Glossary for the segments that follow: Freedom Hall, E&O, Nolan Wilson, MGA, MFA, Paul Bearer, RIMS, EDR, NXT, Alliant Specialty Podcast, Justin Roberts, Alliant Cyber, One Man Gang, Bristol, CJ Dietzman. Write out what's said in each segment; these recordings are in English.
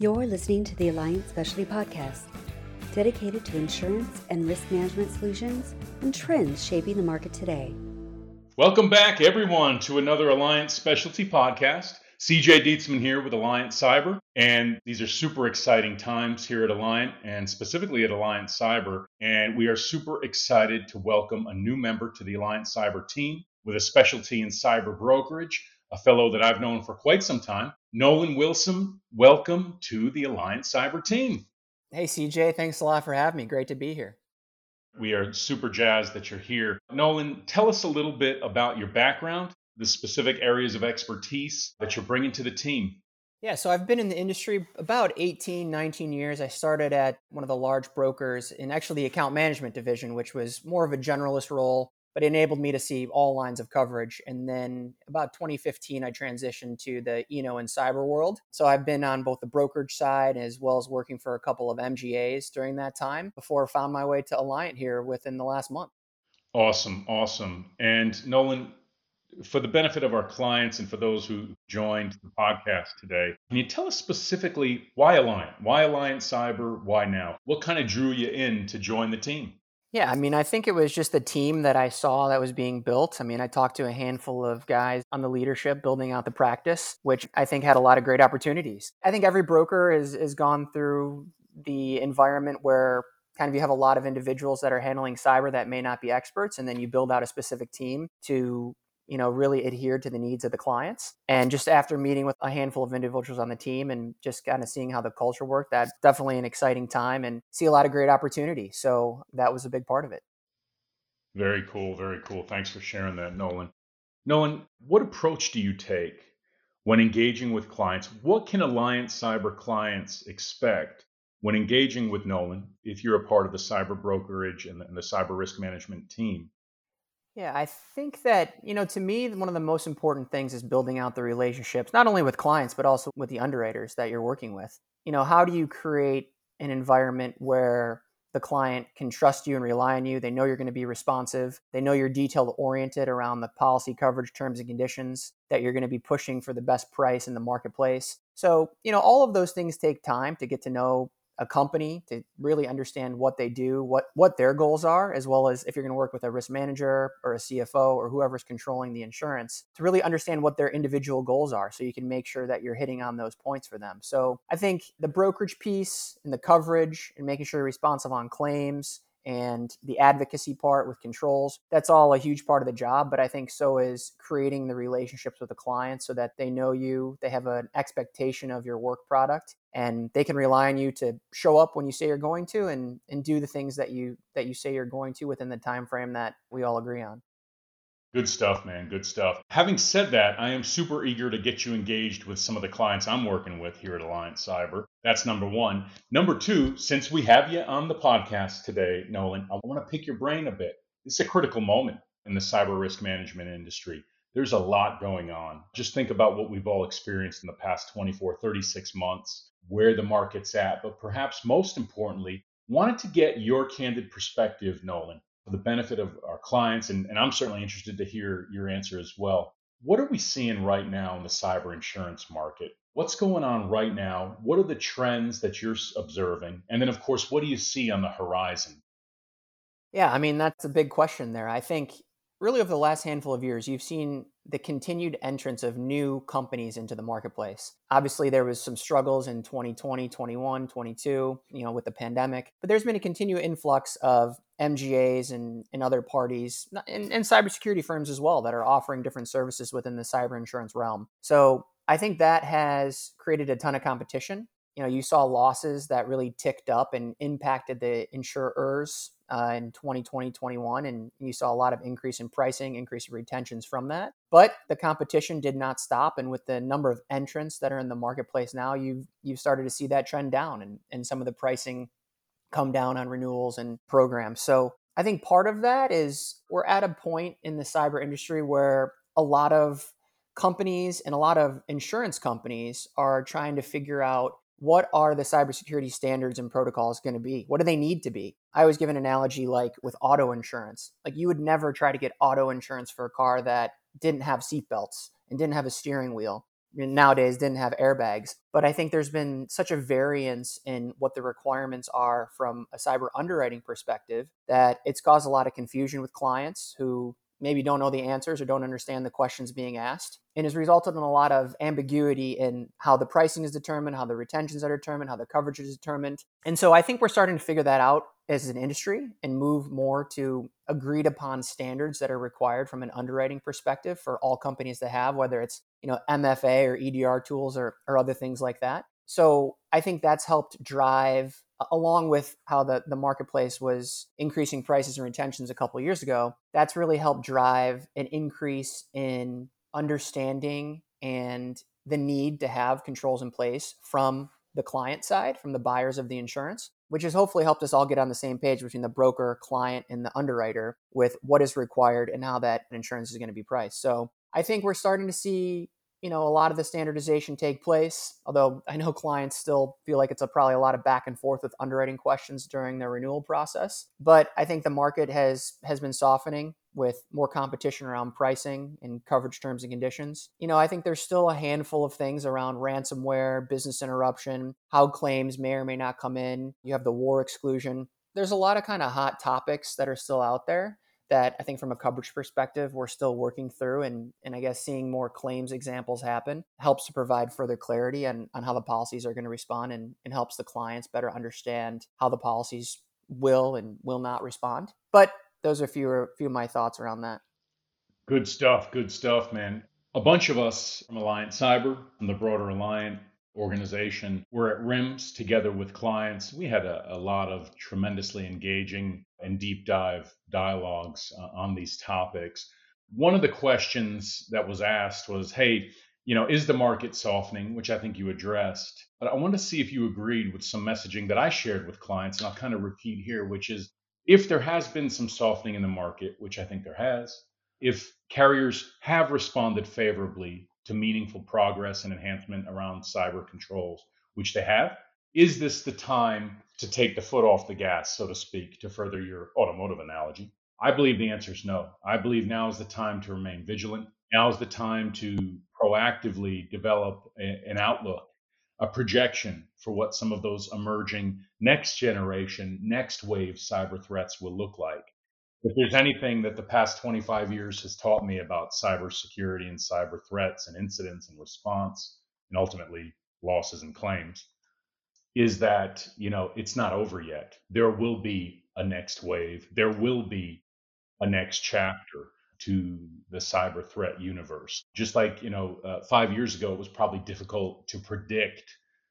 You're listening to the Alliant Specialty Podcast, dedicated to insurance and risk management solutions and trends shaping the market today. Welcome back, everyone, to another Alliant Specialty Podcast. CJ Dietzman here with Alliant Cyber, and these are super exciting times here at Alliant and specifically at Alliant Cyber, and we are super excited to welcome a new member to the Alliant Cyber team with a specialty in cyber brokerage, a fellow that I've known for quite some time. Nolan Wilson, welcome to the Alliant Cyber team. Hey, CJ, thanks a lot for having me. Great to be here. We are super jazzed that you're here. Nolan, tell us a little bit about your background, the specific areas of expertise that you're bringing to the team. Yeah, so I've been in the industry about 18, 19 years. I started at one of the large brokers in actually the account management division, which was more of a generalist role, but it enabled me to see all lines of coverage. And then about 2015, I transitioned to the E&O and cyber world. So I've been on both the brokerage side as well as working for a couple of MGAs during that time before I found my way to Alliant here within the last month. Awesome. And Nolan, for the benefit of our clients and for those who joined the podcast today, can you tell us specifically why Alliant? Why Alliant Cyber? Why now? What kind of drew you in to join the team? Yeah, I mean, I think it was just the team that I saw that was being built. I mean, I talked to a handful of guys on the leadership building out the practice, which I think had a lot of great opportunities. I think every broker has gone through the environment where kind of you have a lot of individuals that are handling cyber that may not be experts, and then you build out a specific team to really adhere to the needs of the clients. And just after meeting with a handful of individuals on the team and just kind of seeing how the culture worked, that's definitely an exciting time and see a lot of great opportunity. So that was a big part of it. Very cool. Thanks for sharing that, Nolan. Nolan, what approach do you take when engaging with clients? What can Alliant Cyber clients expect when engaging with Nolan if you're a part of the cyber brokerage and the cyber risk management team? Yeah, I think that, to me, one of the most important things is building out the relationships, not only with clients, but also with the underwriters that you're working with. How do you create an environment where the client can trust you and rely on you? They know you're going to be responsive. They know you're detail oriented around the policy coverage, terms and conditions, that you're going to be pushing for the best price in the marketplace. So, all of those things take time to get to know a company, to really understand what they do, what their goals are, as well as if you're going to work with a risk manager or a CFO or whoever's controlling the insurance, to really understand what their individual goals are so you can make sure that you're hitting on those points for them. So I think the brokerage piece and the coverage and making sure you're responsive on claims and the advocacy part with controls, that's all a huge part of the job. But I think so is creating the relationships with the clients so that they know you, they have an expectation of your work product, and they can rely on you to show up when you say you're going to and do the things that you say you're going to within the time frame that we all agree on. Good stuff, man. Good stuff. Having said that, I am super eager to get you engaged with some of the clients I'm working with here at Alliant Cyber. That's number one. Number two, since we have you on the podcast today, Nolan, I want to pick your brain a bit. It's a critical moment in the cyber risk management industry. There's a lot going on. Just think about what we've all experienced in the past 24, 36 months, where the market's at, but perhaps most importantly, wanted to get your candid perspective, Nolan, for the benefit of our clients, and I'm certainly interested to hear your answer as well. What are we seeing right now in the cyber insurance market? What's going on right now? What are the trends that you're observing? And then, of course, what do you see on the horizon? Yeah, I mean, that's a big question there. I think really over the last handful of years, you've seen the continued entrance of new companies into the marketplace. Obviously, there was some struggles in 2020, 21, 22, with the pandemic, but there's been a continued influx of MGAs and other parties and cybersecurity firms as well that are offering different services within the cyber insurance realm. So I think that has created a ton of competition. You saw losses that really ticked up and impacted the insurers in 2020, 21, and you saw a lot of increase in pricing, increase in retentions from that. But the competition did not stop. And with the number of entrants that are in the marketplace now, you've started to see that trend down and some of the pricing come down on renewals and programs. So I think part of that is we're at a point in the cyber industry where a lot of companies and a lot of insurance companies are trying to figure out what are the cybersecurity standards and protocols going to be? What do they need to be? I always give an analogy like with auto insurance. Like you would never try to get auto insurance for a car that didn't have seatbelts and didn't have a steering wheel. nowadays didn't have airbags. But I think there's been such a variance in what the requirements are from a cyber underwriting perspective that it's caused a lot of confusion with clients who maybe don't know the answers or don't understand the questions being asked, and has resulted in a lot of ambiguity in how the pricing is determined, how the retentions are determined, how the coverage is determined. And so I think we're starting to figure that out as an industry and move more to agreed upon standards that are required from an underwriting perspective for all companies to have, whether it's, you know, MFA or EDR tools or other things like that. So I think that's helped drive, along with how the marketplace was increasing prices and retentions a couple of years ago, that's really helped drive an increase in understanding and the need to have controls in place from the client side, from the buyers of the insurance, which has hopefully helped us all get on the same page between the broker, client, and the underwriter with what is required and how that insurance is going to be priced. So I think we're starting to see, you know, a lot of the standardization take place, although I know clients still feel like it's probably a lot of back and forth with underwriting questions during their renewal process. But I think the market has been softening with more competition around pricing and coverage terms and conditions. You know, I think there's still a handful of things around ransomware, business interruption, how claims may or may not come in. You have the war exclusion. There's a lot of kind of hot topics that are still out there that I think from a coverage perspective, we're still working through, and I guess seeing more claims examples happen helps to provide further clarity on how the policies are going to respond, and helps the clients better understand how the policies will and will not respond. But those are few of my thoughts around that. Good stuff, man. A bunch of us from Alliant Cyber and the broader Alliant organization were at RIMS together with clients. We had a lot of tremendously engaging and deep dive dialogues on these topics. One of the questions that was asked was, hey, you know, is the market softening, which I think you addressed, but I want to see if you agreed with some messaging that I shared with clients, and I'll kind of repeat here, which is, if there has been some softening in the market, which I think there has, if carriers have responded favorably to meaningful progress and enhancement around cyber controls, which they have, is this the time to take the foot off the gas, so to speak, to further your automotive analogy? I believe the answer is no. I believe now is the time to remain vigilant. Now is the time to proactively develop an outlook, a projection for what some of those emerging next generation, next wave cyber threats will look like. If there's anything that the past 25 years has taught me about cybersecurity and cyber threats and incidents and response, and ultimately losses and claims, is that, you know, it's not over yet. There will be a next wave. There will be a next chapter to the cyber threat universe. Just like, you know, 5 years ago, it was probably difficult to predict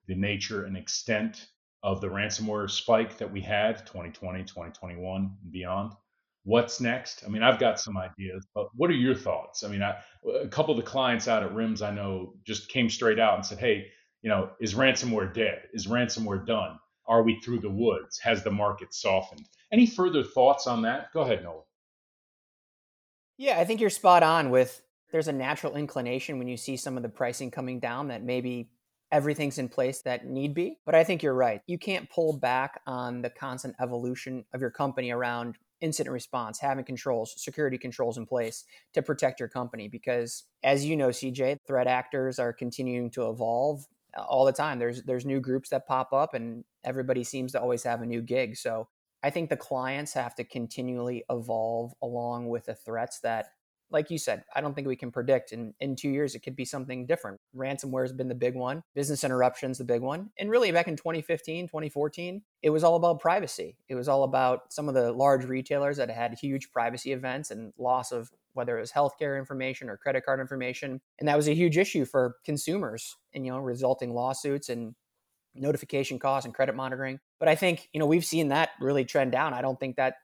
the nature and extent of the ransomware spike that we had 2020, 2021 and beyond. What's next? I mean, I've got some ideas, but what are your thoughts? I mean, a couple of the clients out at RIMS I know just came straight out and said, hey, you know, is ransomware dead? Is ransomware done? Are we through the woods? Has the market softened? Any further thoughts on that? Go ahead, Nolan. Yeah, I think you're spot on with there's a natural inclination when you see some of the pricing coming down that maybe everything's in place that need be. But I think you're right. You can't pull back on the constant evolution of your company around incident response, having controls, security controls in place to protect your company. Because as you know, CJ, threat actors are continuing to evolve all the time. There's new groups that pop up, and everybody seems to always have a new gig. So I think the clients have to continually evolve along with the threats that, like you said, I don't think we can predict. And in 2 years, it could be something different. Ransomware has been the big one. Business interruption's the big one. And really back in 2015, 2014, it was all about privacy. It was all about some of the large retailers that had huge privacy events and loss of whether it was healthcare information or credit card information. And that was a huge issue for consumers and, you know, resulting lawsuits and notification costs and credit monitoring. But I think, you know, we've seen that really trend down. I don't think that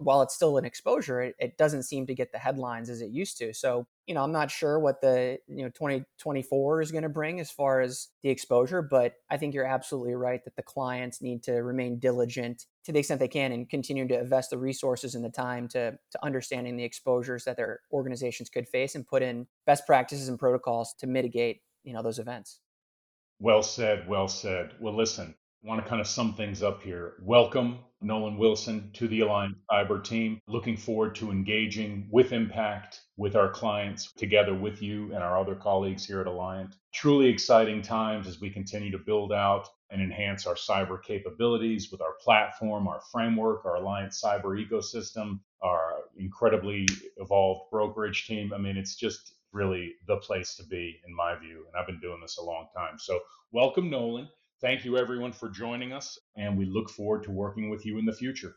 while it's still an exposure, it doesn't seem to get the headlines as it used to. So, you know, I'm not sure what the, you know, 2024 is going to bring as far as the exposure, but I think you're absolutely right that the clients need to remain diligent to the extent they can and continue to invest the resources and the time to understanding the exposures that their organizations could face and put in best practices and protocols to mitigate, you know, those events. Well said. Well, listen, I want to kind of sum things up here. Welcome, Nolan Wilson, to the Alliant Cyber team. Looking forward to engaging with impact with our clients, together with you and our other colleagues here at Alliant. Truly exciting times as we continue to build out and enhance our cyber capabilities with our platform, our framework, our Alliant Cyber ecosystem, our incredibly evolved brokerage team. I mean, it's just really the place to be, in my view, and I've been doing this a long time. So welcome, Nolan. Thank you, everyone, for joining us, and we look forward to working with you in the future.